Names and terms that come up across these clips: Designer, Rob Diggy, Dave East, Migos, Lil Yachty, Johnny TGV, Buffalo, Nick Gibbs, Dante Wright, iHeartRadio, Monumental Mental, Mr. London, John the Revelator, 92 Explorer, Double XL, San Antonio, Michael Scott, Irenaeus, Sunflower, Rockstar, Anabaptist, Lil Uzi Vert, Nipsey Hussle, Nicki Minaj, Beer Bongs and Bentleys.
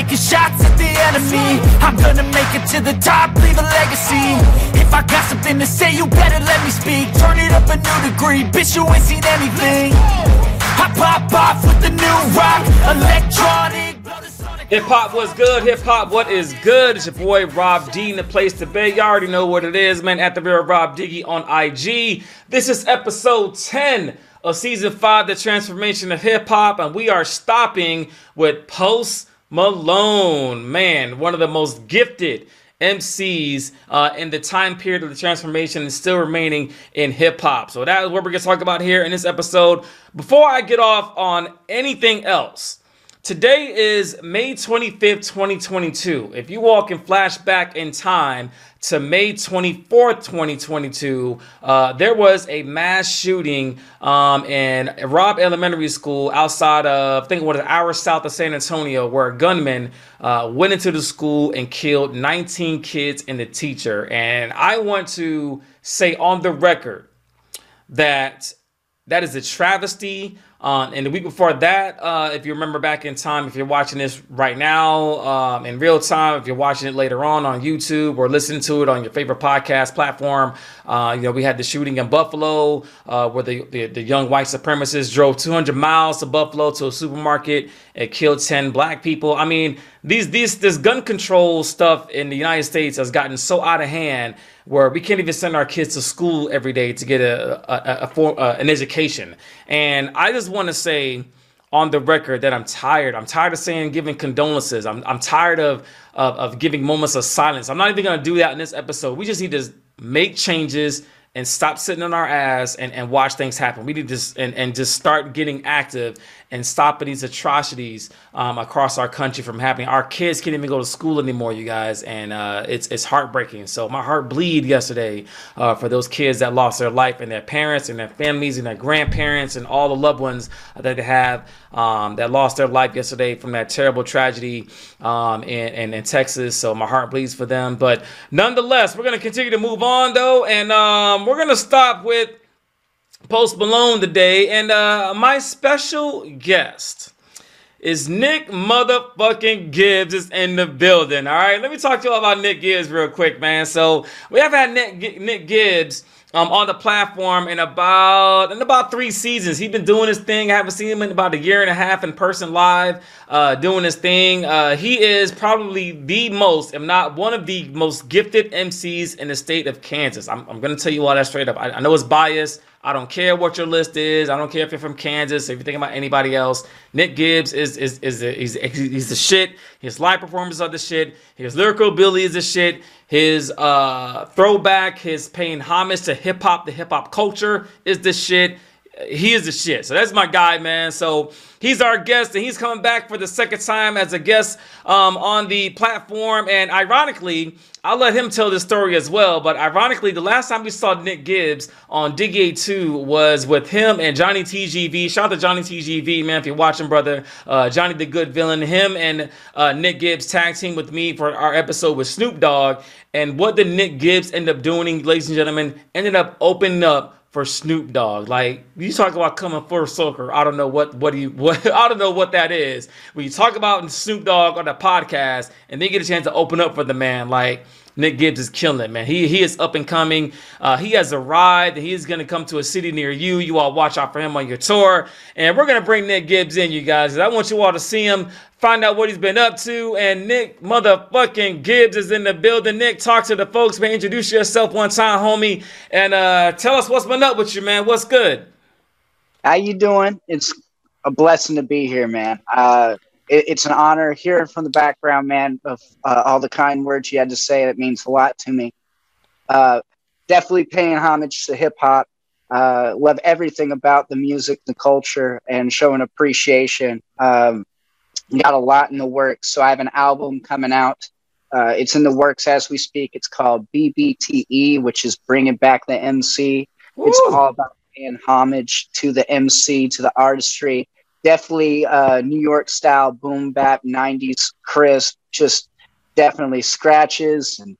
taking shots at the enemy. I'm gonna make it to the top, leave a legacy. If I got something to say, you better let me speak. Turn it up a new degree, bitch, you ain't seen anything. I pop off with the new rock, electronic. Hip-hop, what's good? Hip-hop, what is good? It's your boy, Rob D, in the place to be. Y'all already know what it is, man. At the real Rob Diggy on IG. This is episode 10 of season 5, The Transformation of Hip-Hop, and we are stopping with Post Malone. Man, one of the most gifted MCs in the time period of the transformation and still remaining in hip-hop. So that is what we're going to talk about here in this episode. Before I get off on anything else, today is May 25th, 2022. If you all can flash back in time to May 24th, 2022, there was a mass shooting in Robb Elementary School outside of, I think it was an hour south of San Antonio, where a gunman went into the school and killed 19 kids and the teacher. And I want to say on the record that that is a travesty. And the week before that, if you remember back in time, if you're watching this right now in real time, if you're watching it later on YouTube or listening to it on your favorite podcast platform, you know, we had the shooting in Buffalo where the young white supremacists drove 200 miles to Buffalo to a supermarket and killed 10 black people. I mean, this gun control stuff in the United States has gotten so out of hand where we can't even send our kids to school every day to get an education. And I just want to say on the record that I'm tired. I'm tired of giving condolences. I'm tired of giving moments of silence. I'm not even going to do that in this episode. We just need to make changes and stop sitting on our ass and watch things happen. We need to just start getting active and stopping these atrocities across our country from happening. Our kids can't even go to school anymore, you guys, and it's heartbreaking. So my heart bleed yesterday for those kids that lost their life and their parents and their families and their grandparents and all the loved ones that they have that lost their life yesterday from that terrible tragedy in Texas. So my heart bleeds for them. But nonetheless, we're gonna continue to move on though, and we're going to stop with Post Malone today. And my special guest is Nick motherfucking Gibbs is in the building. All right, let me talk to y'all about Nick Gibbs real quick, man. So we have had Nick Gibbs on the platform in about 3 seasons. He's been doing his thing. I haven't seen him in about a year and a half in person live doing his thing. He is probably the most, if not one of the most gifted MCs in the state of Kansas. I'm going to tell you all that straight up. I know it's biased. I don't care what your list is. I don't care if you're from Kansas, if you're thinking about anybody else. Nick Gibbs is the shit. His live performances are the shit. His lyrical ability is the shit. His throwback, his paying homage to hip hop, the hip hop culture is the shit. He is the shit. So that's my guy, man. So he's our guest, and he's coming back for the second time as a guest on the platform. And ironically, I'll let him tell this story as well. But ironically, the last time we saw Nick Gibbs on Diggy 2 was with him and Johnny TGV. Shout out to Johnny TGV, man, if you're watching, brother. Johnny the Good Villain. Him and Nick Gibbs tag team with me for our episode with Snoop Dogg. And what did Nick Gibbs end up doing, ladies and gentlemen? Ended up opening up for Snoop Dogg. Like, you talk about coming full circle. I don't know I don't know what that is. When you talk about Snoop Dogg on the podcast and then get a chance to open up for the man, like, Nick Gibbs is killing it, man. He is up and coming. He has arrived. He is going to come to a city near you. You all watch out for him on your tour. And we're going to bring Nick Gibbs in, you guys. I want you all to see him, find out what he's been up to. And Nick motherfucking Gibbs is in the building. Nick, talk to the folks, man. Introduce yourself one time, homie. And tell us what's been up with you, man. What's good? How you doing? It's a blessing to be here, man. It's an honor hearing from the background, man, of all the kind words you had to say. That means a lot to me. Definitely paying homage to hip hop. Love everything about the music, the culture, and showing appreciation. Got a lot in the works. So I have an album coming out. It's in the works as we speak. It's called BBTE, which is Bringing Back the MC. Ooh. It's all about paying homage to the MC, to the artistry. Definitely New York style, boom bap, 90s crisp, just definitely scratches. And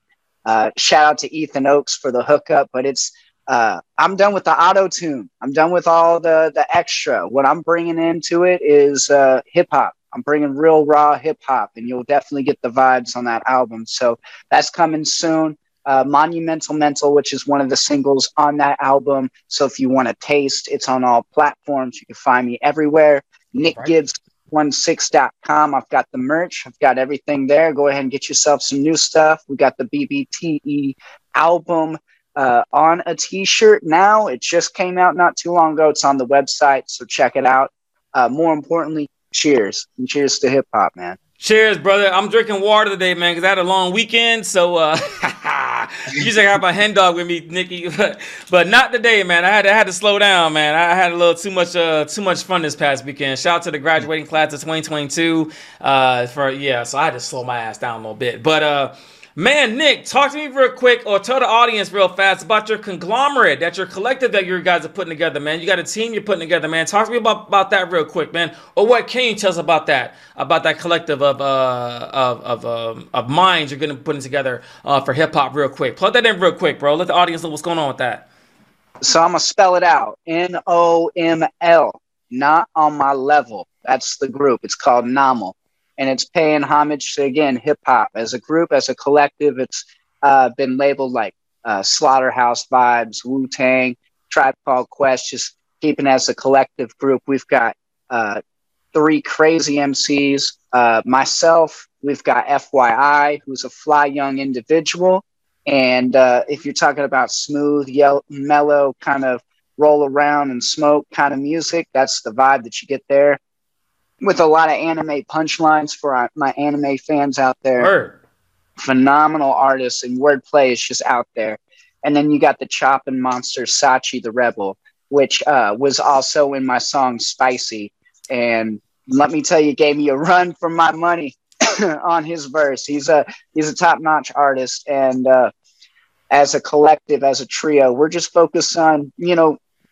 shout out to Ethan Oaks for the hookup. But it's I'm done with the auto-tune. I'm done with all the extra. What I'm bringing into it is hip-hop. I'm bringing real raw hip hop, and you'll definitely get the vibes on that album. So that's coming soon. Monumental Mental, which is one of the singles on that album. So if you want a taste, it's on all platforms. You can find me everywhere. Nick Gibbs 16.com. I've got the merch. I've got everything there. Go ahead and get yourself some new stuff. We got the BBTE album on a t-shirt now. It just came out not too long ago. It's on the website, so check it out. More importantly, cheers. And cheers to hip hop, man. Cheers, brother. I'm drinking water today, man, because I had a long weekend. So you just got my hen dog with me, Nikki. But not today, man. I had to slow down, man. I had a little too much fun this past weekend. Shout out to the graduating class of 2022. So I had to slow my ass down a little bit. But man, Nick, talk to me real quick, or tell the audience real fast about your conglomerate, that your collective that you guys are putting together, man. You got a team you're putting together, man. Talk to me about that real quick, man. Or what can you tell us about that collective of minds you're going to be putting together for hip hop real quick. Plug that in real quick, bro. Let the audience know what's going on with that. So I'm going to spell it out. NOML, Not On My Level. That's the group. It's called NOML. And it's paying homage to, again, hip-hop. As a group, as a collective, it's been labeled like Slaughterhouse vibes, Wu-Tang, Tribe Called Quest, just keeping as a collective group. We've got three crazy MCs, myself, we've got FYI, who's a fly young individual. And if you're talking about smooth, mellow, kind of roll around and smoke kind of music, that's the vibe that you get there. With a lot of anime punchlines for my anime fans out there. Word. Phenomenal artists, and wordplay is just out there. And then you got the chopping monster, Sachi the Rebel, which was also in my song Spicy. And let me tell you, gave me a run for my money on his verse. He's a top-notch artist. And as a collective, as a trio, we're just focused on,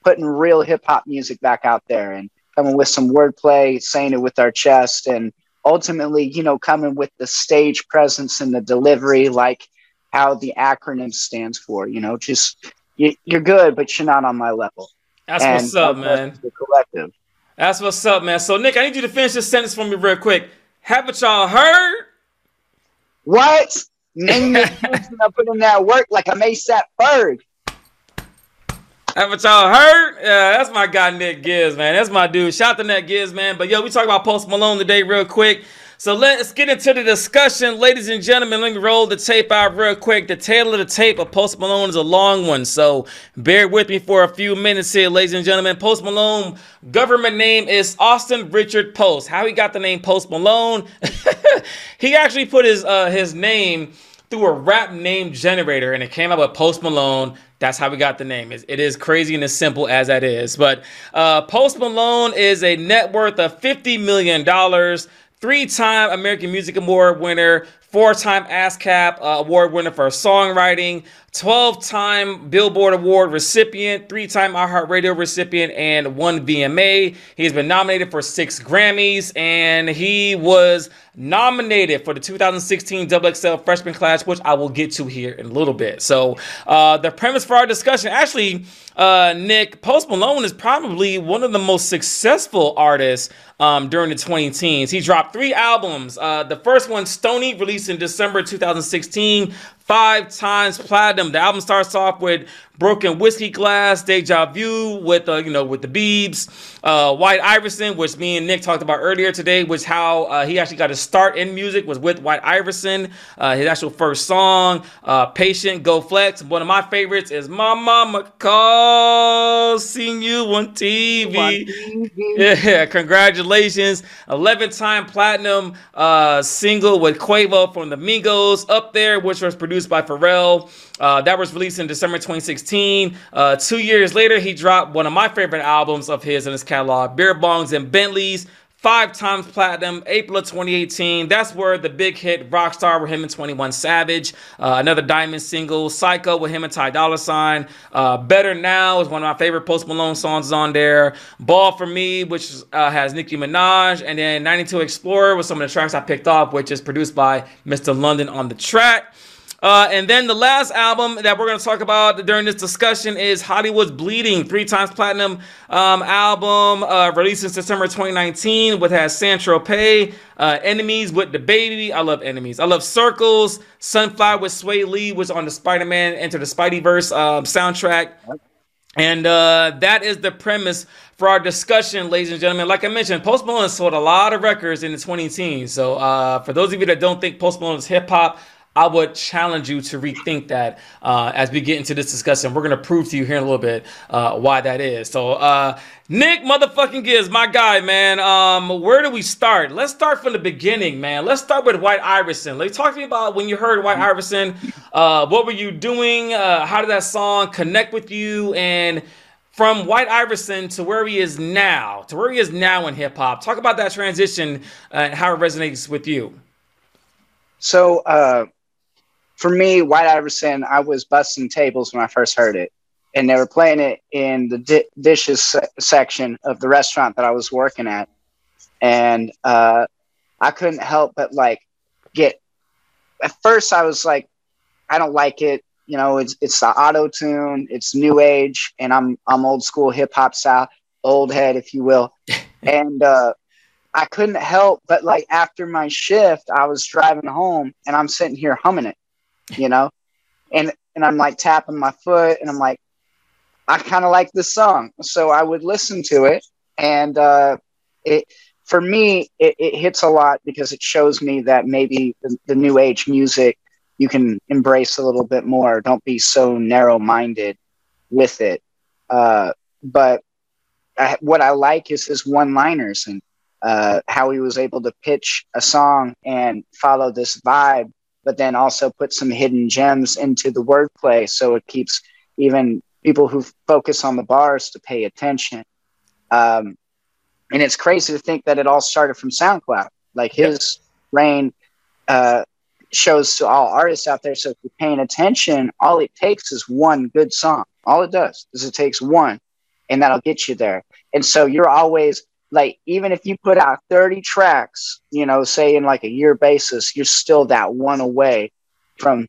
putting real hip-hop music back out there. And coming with some wordplay, saying it with our chest, and ultimately, coming with the stage presence and the delivery, like how the acronym stands for. Just you're good, but you're not on my level. That's and what's up, man. The collective. That's what's up, man. So, Nick, I need you to finish this sentence for me real quick. Haven't y'all heard? What? Name this person I put in that work like I'm ASAP Ferg. Haven't y'all heard? Yeah, that's my guy, Nick Gibbs, man. That's my dude. Shout out to Nick Gibbs, man. But, we talking about Post Malone today real quick. So let's get into the discussion. Ladies and gentlemen, let me roll the tape out real quick. The tail of the tape of Post Malone is a long one, so bear with me for a few minutes here, ladies and gentlemen. Post Malone, government name is Austin Richard Post. How he got the name Post Malone? He actually put his name through a rap name generator, and it came up with Post Malone. That's how we got the name. It is crazy and as simple as that is. But Post Malone is a net worth of $50 million, three-time American Music Award winner, four-time ASCAP award winner for songwriting, 12-time Billboard Award recipient, three-time iHeartRadio recipient, and one VMA. He's been nominated for 6 Grammys, and he was nominated for the 2016 XXL freshman class, which I will get to here in a little bit. So the premise for our discussion, actually, Nick, Post Malone is probably one of the most successful artists during the 2010s. He dropped 3 albums. The first one, Stony, released in December 2016, 5 times platinum. The album starts off with Broken Whiskey Glass, Deja Vu with the Biebs, White Iverson, which me and Nick talked about earlier today, which how he actually got his start in music was with White Iverson. His actual first song, Patient, Go Flex. One of my favorites is My Mama Calls, Seen You on TV. Yeah, congratulations. 11-time platinum single with Quavo from the Migos, Up There, which was produced by Pharrell. That was released in December 2016. 2 years later, he dropped one of my favorite albums of his in his catalog, Beer Bongs and Bentleys, 5 times platinum, April of 2018. That's where the big hit Rockstar with him and 21 Savage, another diamond single, Psycho with him and Ty Dolla $ign. Better Now is one of my favorite Post Malone songs on there. Ball for Me, which has Nicki Minaj, and then 92 Explorer with some of the tracks I picked off, which is produced by Mr. London on the track. And then the last album that we're going to talk about during this discussion is Hollywood's Bleeding, 3-time platinum album, released in September 2019, which has San Tropez, Enemies with DaBaby. I love Enemies. I love Circles, Sunflower with Sway Lee was on the Spider-Man Enter the Spideyverse soundtrack. And that is the premise for our discussion, ladies and gentlemen. Like I mentioned, Post Malone sold a lot of records in the 2010s. So for those of you that don't think Post Malone is hip-hop, I would challenge you to rethink that as we get into this discussion. We're going to prove to you here in a little bit why that is. So Nick motherfucking Gibbs, my guy, man. Where do we start? Let's start from the beginning, man. Let's start with White Iverson. Like, talk to me about when you heard White Iverson. What were you doing? How did that song connect with you? And from White Iverson to where he is now, in hip-hop, talk about that transition and how it resonates with you. So, for me, White Iverson, I was busting tables when I first heard it, and they were playing it in the dishes section of the restaurant that I was working at, and I couldn't help but like get. At first, I was like, I don't like it. You know, it's the auto tune, it's new age, and I'm old school hip hop style, old head, if you will, and. I couldn't help but like after my shift, I was driving home and I'm sitting here humming it, you know, and I'm like tapping my foot and I'm like, I kind of like this song. So I would listen to it. And for me, it hits a lot because it shows me that maybe the new age music, you can embrace a little bit more. Don't be so narrow minded with it. But what I like is his one-liners and how he was able to pitch a song and follow this vibe, but then also put some hidden gems into the wordplay. So it keeps even people who focus on the bars to pay attention. And it's crazy to think that it all started from SoundCloud. Like his reign shows to all artists out there. So if you're paying attention, all it takes is one good song. All it does is it takes one and that'll get you there. And so you're always, like, even if you put out 30 tracks, you know, say in like a year basis, you're still that one away from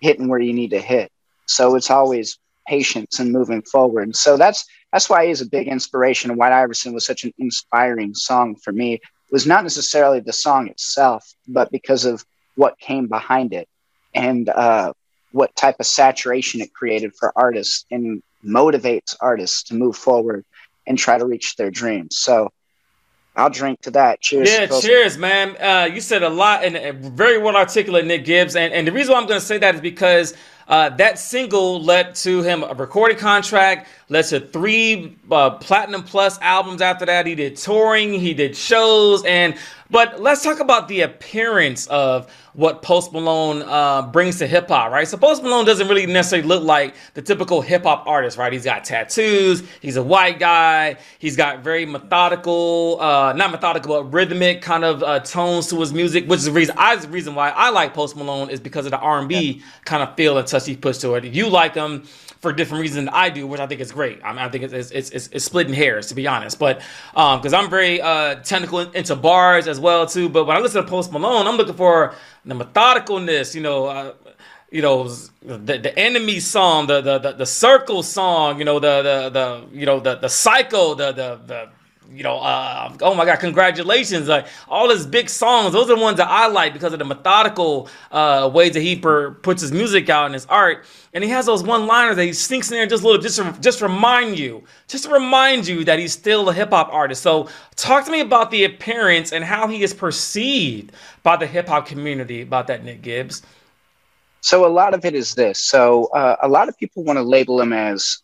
hitting where you need to hit. So it's always patience and moving forward. So that's why he's a big inspiration. White Iverson was such an inspiring song for me. It was not necessarily the song itself, but because of what came behind it and what type of saturation it created for artists and motivates artists to move forward and try to reach their dreams. So I'll drink to that. Cheers. Yeah, cheers, man. You said a lot and very well articulate, Nick Gibbs. And the reason why I'm going to say that is because that single led to him a recording contract, led to 3 platinum plus albums after that. He did touring, he did shows. But let's talk about the appearance of what Post Malone brings to hip hop, right? So Post Malone doesn't really necessarily look like the typical hip hop artist, right? He's got tattoos, he's a white guy, he's got very methodical, not methodical, but rhythmic kind of tones to his music, which is the reason why I like Post Malone is because of the R&B kind of feel and touch he puts to it. You like him for different reasons than I do, which I think is great. I mean, I think it's splitting hairs, to be honest, but because I'm very technical into bars as well too. But when I listen to Post Malone, I'm looking for the methodicalness, you know, the Enemy song, the Circle song, you know, the Psycho, the you know, oh my God, Congratulations. Like all his big songs, those are the ones that I like because of the methodical ways that he puts his music out and his art. And he has those one-liners that he sinks in there just to remind you that he's still a hip-hop artist. So talk to me about the appearance and how he is perceived by the hip-hop community about that, Nick Gibbs. So a lot of it is this. So a lot of people want to label him as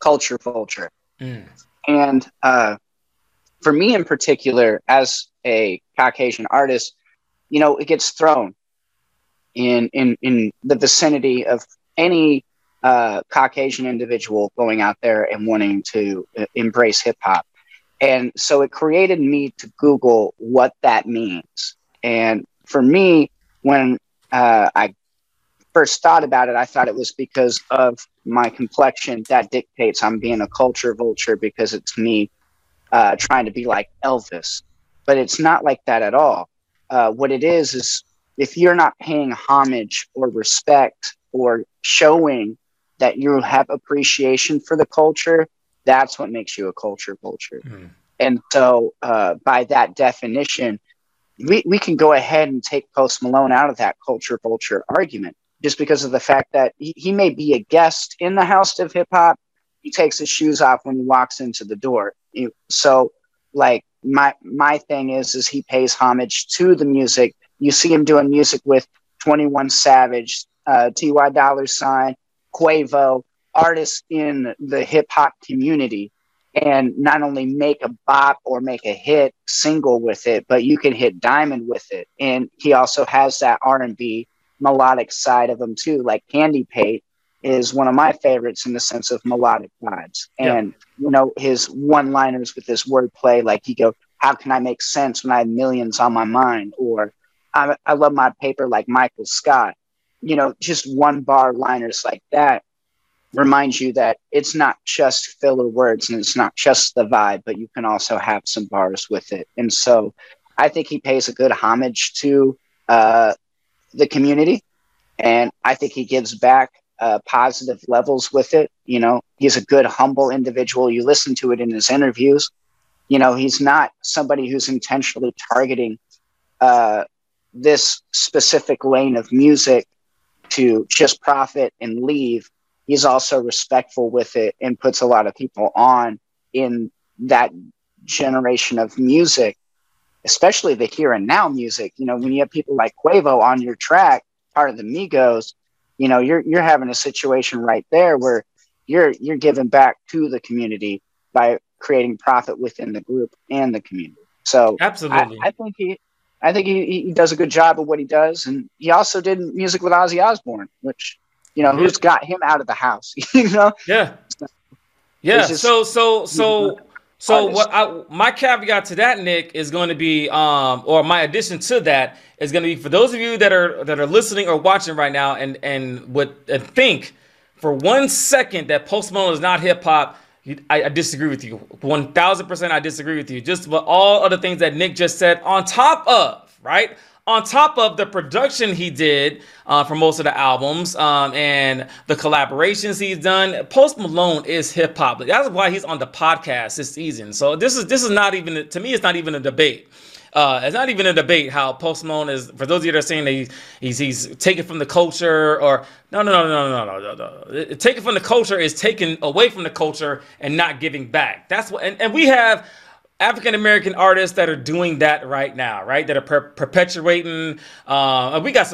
culture vulture. Mm. And for me in particular, as a Caucasian artist, you know, it gets thrown in the vicinity of any Caucasian individual going out there and wanting to embrace hip hop. And so it created me to Google what that means. And for me, when I first thought about it, I thought it was because of my complexion that dictates I'm being a culture vulture because it's me trying to be like Elvis, but it's not like that at all. What it is if you're not paying homage or respect or showing that you have appreciation for the culture, that's what makes you a culture. Mm. And so by that definition, we can go ahead and take Post Malone out of that culture argument, just because of the fact that he may be a guest in the house of hip hop. He takes his shoes off when he walks into the door. So like my thing is he pays homage to the music. You see him doing music with 21 Savage, T.Y. Dollar Sign, Quavo, artists in the hip hop community, and not only make a bop or make a hit single with it, but you can hit diamond with it. And he also has that R&B melodic side of him too. Like Candy Pate is one of my favorites in the sense of melodic vibes. And you know, his one-liners with his wordplay, like he go, "How can I make sense when I have millions on my mind?" Or I love my paper like Michael Scott. You know, just one bar liners like that reminds you that it's not just filler words and it's not just the vibe, but you can also have some bars with it. And so I think he pays a good homage to the community, and I think he gives back positive levels with it. You know, he's a good, humble individual. You listen to it in his interviews. You know, he's not somebody who's intentionally targeting this specific lane of music to just profit and leave. He's also respectful with it and puts a lot of people on in that generation of music, especially the here and now music. You know, when you have people like Quavo on your track, part of the Migos, you know, you're having a situation right there where you're giving back to the community by creating profit within the group and the community. So absolutely, I think he does a good job of what he does. And he also did music with Ozzy Osbourne, which, you know, who's got him out of the house, you know? Yeah. Yeah. So what my caveat to that, Nick, is going to be, or my addition to that is going to be for those of you that are listening or watching right now and would think for 1 second that Post Malone is not hip hop. I disagree with you. 1,000%. I disagree with you. Just with all other things that Nick just said on top of, right? On top of the production he did for most of the albums and the collaborations he's done, Post Malone is hip hop. That's why he's on the podcast this season. So this is not even, to me, it's not even a debate. It's not even a debate how Post Malone is, for those of you that are saying that he's taken from the culture, or no. Taken from the culture is taken away from the culture and not giving back. That's what, and we have African-American artists that are doing that right now, right? That are perpetuating. We got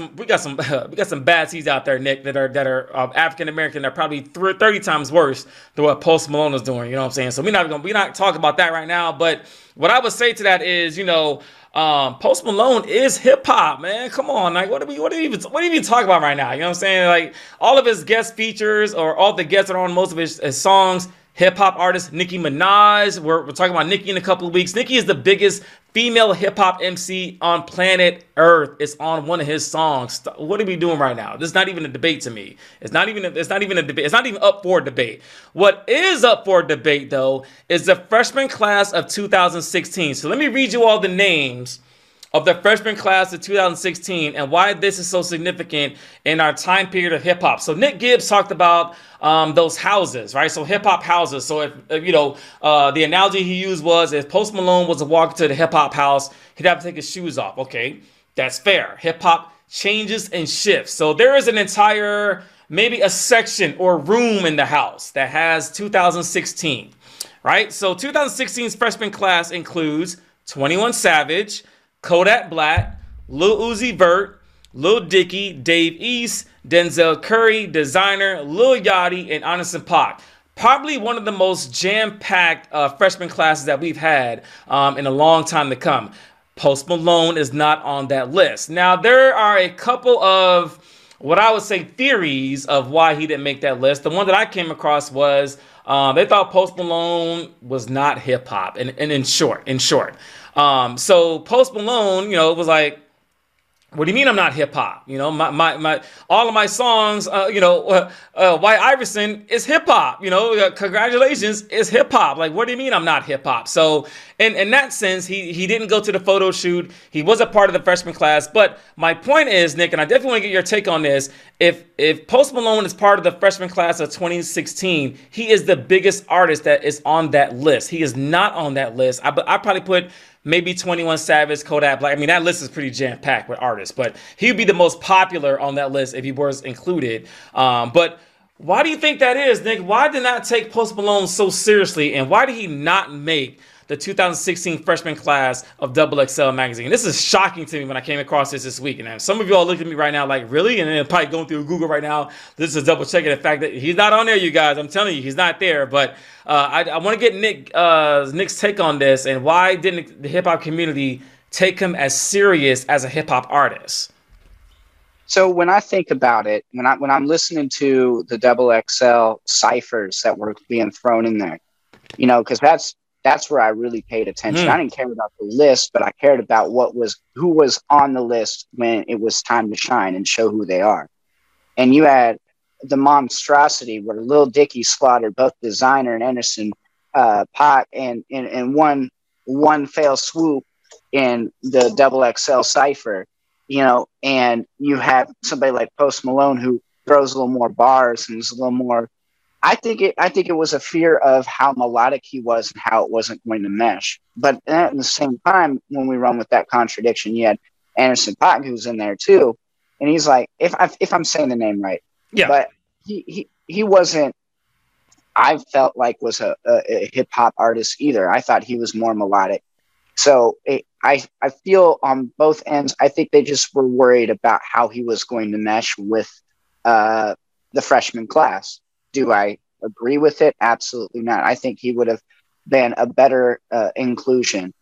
some bad seeds out there, Nick, that are African-American. They're probably 30 times worse than what Post Malone is doing. You know what I'm saying? So we're not talking about that right now. But what I would say to that is, you know, Post Malone is hip hop, man. Come on, like what are we even talking about right now? You know what I'm saying? Like all of his guest features or all the guests that are on most of his songs. Hip-hop artist Nicki Minaj. We're talking about Nicki in a couple of weeks. Nicki is the biggest female hip-hop MC on planet Earth. It's on one of his songs. What are we doing right now? This is not even a debate to me. It's not even a debate. It's not even up for debate. What is up for debate, though, is the freshman class of 2016. So let me read you all the names of the freshman class of 2016 and why this is so significant in our time period of hip hop. So Nick Gibbs talked about those houses, right? So hip hop houses. So if you know, the analogy he used was if Post Malone was to walk to the hip hop house, he'd have to take his shoes off. Okay, that's fair. Hip hop changes and shifts. So there is an entire, maybe a section or room in the house that has 2016, right? So 2016's freshman class includes 21 Savage, Kodak Black, Lil Uzi Vert, Lil Dicky, Dave East, Denzel Curry, Designer, Lil Yachty, and Anderson Paak. Probably one of the most jam-packed freshman classes that we've had in a long time to come. Post Malone is not on that list. Now, there are a couple of what I would say theories of why he didn't make that list. The one that I came across was they thought Post Malone was not hip-hop, and in short. So Post Malone, you know, was like, What do you mean I'm not hip hop? You know, all of my songs, you know, White Iverson is hip hop. You know, Congratulations is hip hop. Like, what do you mean I'm not hip hop? So in that sense, he didn't go to the photo shoot. He was a part of the freshman class. But my point is, Nick, and I definitely want to get your take on this. If Post Malone is part of the freshman class of 2016, he is the biggest artist that is on that list. He is not on that list. I probably put maybe 21 Savage, Kodak Black. I mean, that list is pretty jam-packed with artists, but he'd be the most popular on that list if he was included. But why do you think that is, Nick? Why did not take Post Malone so seriously, and why did he not make the 2016 freshman class of Double XL magazine? This is shocking to me when I came across this week, and some of you all look at me right now like, really? And then probably going through Google right now, this is double checking the fact that he's not on there, you guys. I'm telling you, he's not there. But I want to get Nick's take on this, and why didn't the hip hop community take him as serious as a hip hop artist? So when I think about it, when I'm listening to the Double XL ciphers that were being thrown in there, you know, because that's where I really paid attention. I didn't care about the list, but I cared about who was on the list when it was time to shine and show who they are. And you had the monstrosity where Lil Dicky slaughtered both Designer and Anderson Paak in one fell swoop in the Double XL cipher, you know. And you have somebody like Post Malone who throws a little more bars and is a little more. I think it was a fear of how melodic he was and how it wasn't going to mesh. But at the same time, when we run with that contradiction, you had Anderson Paak, who's in there too, and he's like, if I'm saying the name right, yeah. But he wasn't. I felt like was a hip hop artist either. I thought he was more melodic. So I feel on both ends. I think they just were worried about how he was going to mesh with the freshman class. Do I agree with it? Absolutely not. I think he would have been a better inclusion,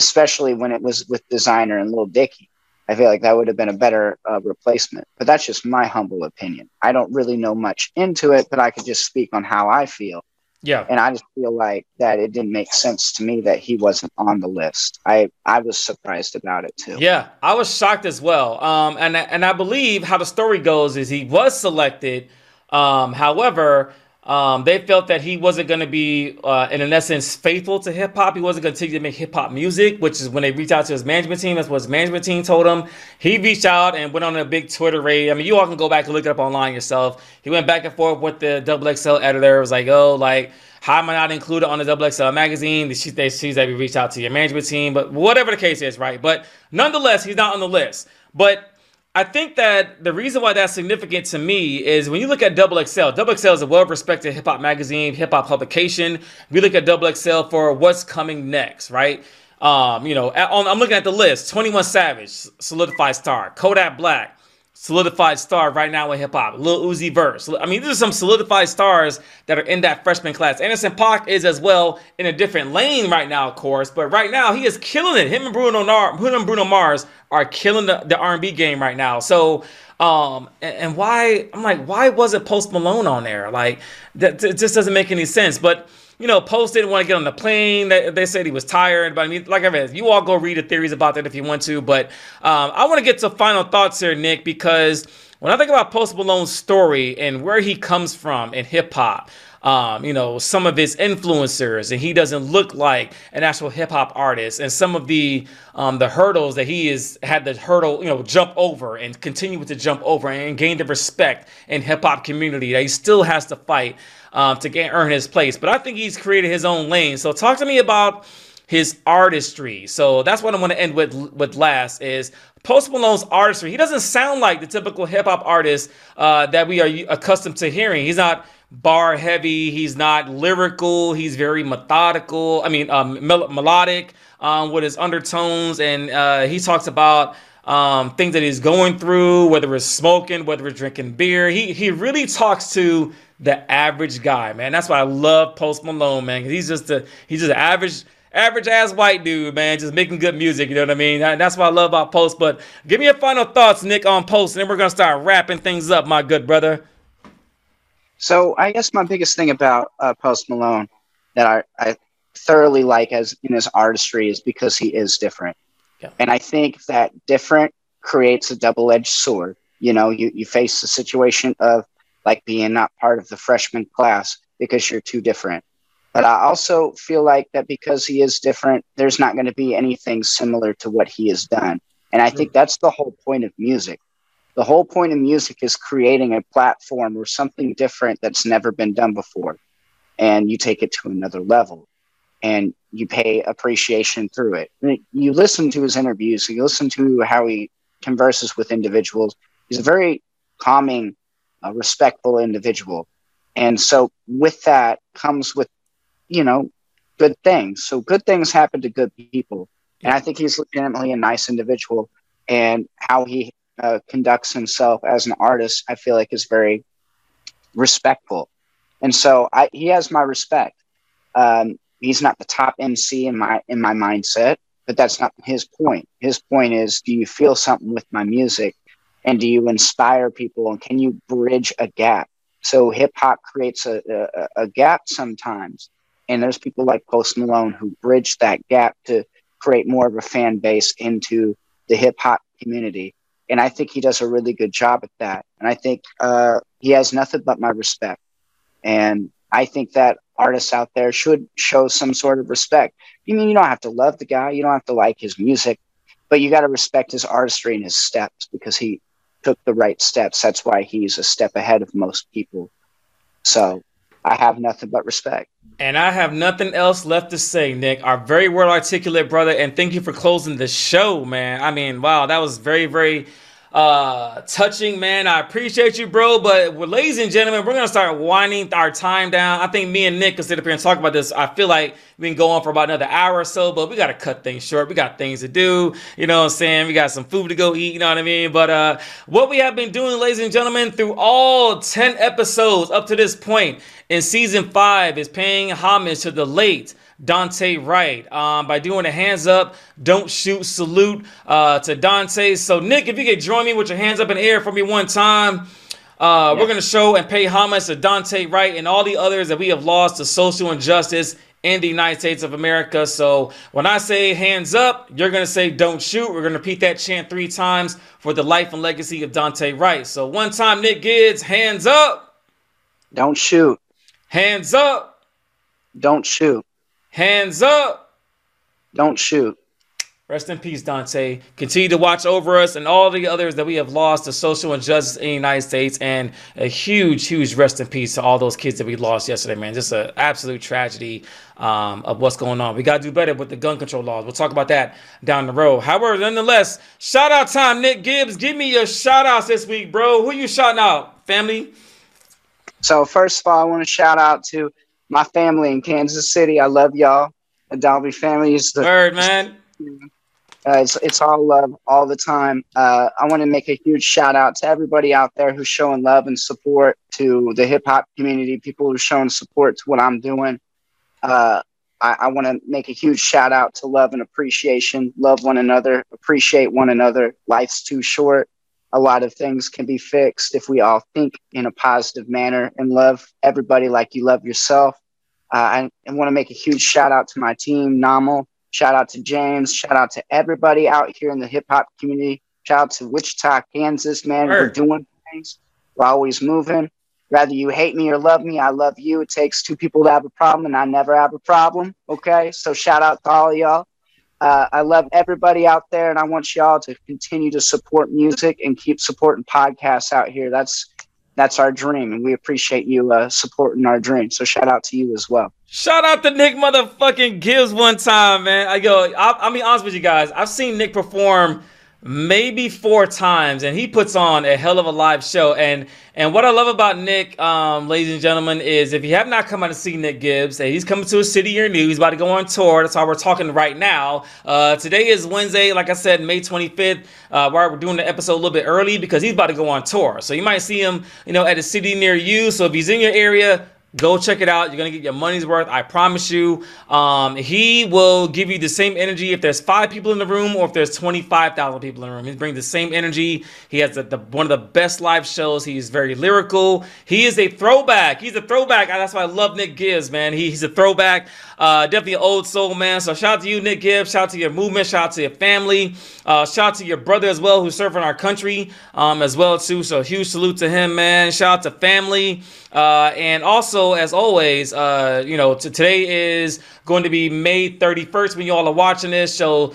especially when it was with Designer and Lil Dicky. I feel like that would have been a better replacement. But that's just my humble opinion. I don't really know much into it, but I could just speak on how I feel. Yeah. And I just feel like that it didn't make sense to me that he wasn't on the list. I was surprised about it too. Yeah, I was shocked as well. And I believe how the story goes is he was selected. However, they felt that he wasn't going to be, in essence, faithful to hip hop. He wasn't going to continue to make hip hop music, which is when they reached out to his management team. That's what his management team told him. He reached out and went on a big Twitter raid. I mean, you all can go back and look it up online yourself. He went back and forth with the Double XL editor. It was like, oh, like, how am I not included on the Double XL magazine? She's like, we reached out to your management team, but whatever the case is, right? But nonetheless, he's not on the list. But I think that the reason why that's significant to me is when you look at Double XL, Double XL is a well-respected hip-hop magazine, hip-hop publication. We look at Double XL for what's coming next, right? You know, I'm looking at the list. 21 Savage, solidified star. Kodak Black, solidified star right now in hip-hop. Lil Uzi Vert. I mean, these are some solidified stars that are in that freshman class. Anderson Paak is as well in a different lane right now, of course. But right now, he is killing it. Him and Bruno Mars are killing the R&B game right now. So, and why, I'm like, why wasn't Post Malone on there? Like, it just doesn't make any sense. But, you know, Post didn't want to get on the plane. They said he was tired. But, I mean, like I read, you all go read the theories about that if you want to. But I want to get to final thoughts here, Nick, because when I think about Post Malone's story and where he comes from in hip-hop, you know, some of his influencers, and he doesn't look like an actual hip hop artist, and some of the hurdles that he has had to hurdle, you know, jump over and continue to jump over and gain the respect in hip hop community that he still has to fight to earn his place. But I think he's created his own lane. So talk to me about his artistry. So that's what I want to end with last is Post Malone's artistry. He doesn't sound like the typical hip hop artist that we are accustomed to hearing. He's not bar heavy. He's not lyrical. He's very methodical. I mean, melodic with his undertones. And he talks about things that he's going through, whether it's smoking, whether it's drinking beer. He really talks to the average guy, man. That's why I love Post Malone, man. Cause he's just an average ass white dude, man, just making good music. You know what I mean? That's what I love about Post. But give me your final thoughts, Nick, on Post, and then we're gonna start wrapping things up, my good brother. So I guess my biggest thing about Post Malone that I thoroughly like as in his artistry is because he is different. Yeah. And I think that different creates a double-edged sword. You know, you face the situation of like being not part of the freshman class because you're too different. But I also feel like that because he is different, there's not going to be anything similar to what he has done. And I think that's the whole point of music. The whole point of music is creating a platform or something different that's never been done before. And you take it to another level and you pay appreciation through it. You listen to his interviews, you listen to how he converses with individuals. He's a very calming, respectful individual. And so with that comes with, you know, good things. So good things happen to good people. And I think he's legitimately a nice individual, and how he conducts himself as an artist, I feel like, is very respectful. And so he has my respect. He's not the top MC in my mindset, but that's not his point. His point is, do you feel something with my music, and do you inspire people, and can you bridge a gap? So hip hop creates a gap sometimes. And there's people like Post Malone who bridge that gap to create more of a fan base into the hip hop community. And I think he does a really good job at that. And I think he has nothing but my respect. And I think that artists out there should show some sort of respect. You mean, you don't have to love the guy, you don't have to like his music, but you got to respect his artistry and his steps, because he took the right steps. That's why he's a step ahead of most people. So I have nothing but respect. And I have nothing else left to say, Nick. Our very well-articulate brother, and thank you for closing the show, man. I mean, wow, that was very, very touching, man. I appreciate you, bro. But ladies and gentlemen, we're going to start winding our time down. I think me and Nick can sit up here and talk about this. I feel like we can go on for about another hour or so, but we got to cut things short. We got things to do. You know what I'm saying? We got some food to go eat. You know what I mean? But what we have been doing, ladies and gentlemen, through all 10 episodes up to this point in season 5 is paying homage to the late Dante Wright by doing a hands up, don't shoot salute to Dante. So Nick, if you could join me with your hands up in the air for me one time. We're going to show and pay homage to Dante Wright and all the others that we have lost to social injustice in the United States of America. So when I say hands up, you're going to say don't shoot. We're going to repeat that chant 3 times for the life and legacy of Dante Wright. So one time, Nick Gibbs, hands up. Don't shoot. Hands up. Don't shoot. Hands up. Don't shoot. Rest in peace, Dante. Continue to watch over us and all the others that we have lost to social injustice in the United States. And a huge, huge rest in peace to all those kids that we lost yesterday, man. Just an absolute tragedy of what's going on. We got to do better with the gun control laws. We'll talk about that down the road. However, nonetheless, shout out time, Nick Gibbs. Give me your shout outs this week, bro. Who you shouting out, family? So first of all, I want to shout out to my family in Kansas City. I love y'all. The Dalby family is the word, man. It's all love all the time. I want to make a huge shout out to everybody out there who's showing love and support to the hip hop community, people who are showing support to what I'm doing. I want to make a huge shout out to love and appreciation. Love one another, appreciate one another. Life's too short. A lot of things can be fixed if we all think in a positive manner and love everybody like you love yourself. I want to make a huge shout out to my team, Namal. Shout out to James. Shout out to everybody out here in the hip hop community. Shout out to Wichita, Kansas, man. Sure. We're doing things. We're always moving. Rather you hate me or love me, I love you. It takes 2 people to have a problem, and I never have a problem. Okay, so shout out to all of y'all. I love everybody out there, and I want y'all to continue to support music and keep supporting podcasts out here. That's our dream, and we appreciate you supporting our dream. So shout out to you as well. Shout out to Nick motherfucking Gibbs one time, man. I'll be honest with you guys. I've seen Nick perform maybe 4 times, and he puts on a hell of a live show. And what I love about Nick, ladies and gentlemen, is if you have not come out to see Nick Gibbs, he's coming to a city near you. He's about to go on tour. That's why we're talking right now. Today is Wednesday, like I said, May 25th. Why we're doing the episode a little bit early because he's about to go on tour. So you might see him, you know, at a city near you. So if he's in your area, Go check it out. You're going to get your money's worth. I promise you. He will give you the same energy if there's 5 people in the room or if there's 25,000 people in the room. He brings the same energy. He has one of the best live shows. He is very lyrical. He is a throwback. He's a throwback. That's why I love Nick Gibbs, man. He's a throwback. Definitely an old soul, man. So shout out to you, Nick Gibbs. Shout out to your movement. Shout out to your family. Shout out to your brother as well who's serving our country as well, too. So huge salute to him, man. Shout out to family. And also, as always, you know, today is going to be May 31st when you all are watching this. So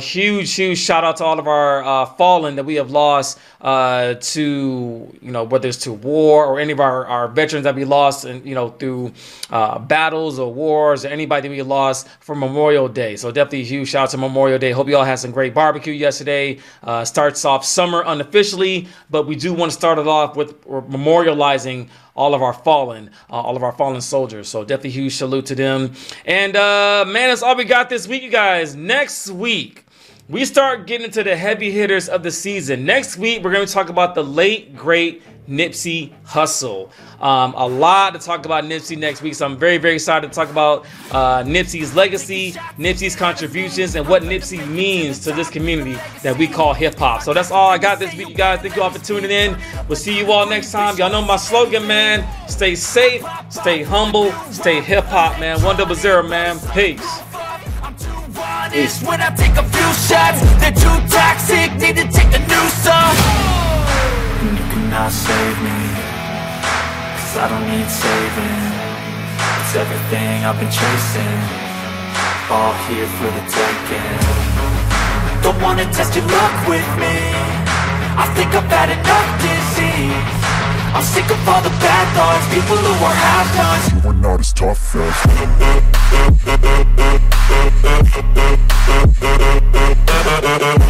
huge, huge shout out to all of our fallen that we have lost to, you know, whether it's to war or any of our veterans that we lost, and, you know, through battles or wars or anybody that we lost for Memorial Day. So definitely a huge shout out to Memorial Day. Hope you all had some great barbecue yesterday. Starts off summer unofficially, but we do want to start it off with memorializing all of our fallen soldiers. So definitely huge salute to them. And man, that's all we got this week, you guys. Next week, we start getting into the heavy hitters of the season. Next week, we're going to talk about the late, great Nipsey Hussle. A lot to talk about Nipsey next week. So I'm very, very excited to talk about Nipsey's legacy, Nipsey's contributions, and what Nipsey means to this community that we call hip-hop. So that's all I got this week, you guys. Thank you all for tuning in. We'll see you all next time. Y'all know my slogan, man. Stay safe, stay humble, stay hip-hop, man. 100, man. Peace. When I take a few shots, they're too toxic, need to take a new song. You cannot save me, cause I don't need saving. It's everything I've been chasing, all here for the taking. Don't wanna test your luck with me, I think I've had enough disease. I'm sick of all the bad thoughts, people who are half-done. You are not as tough as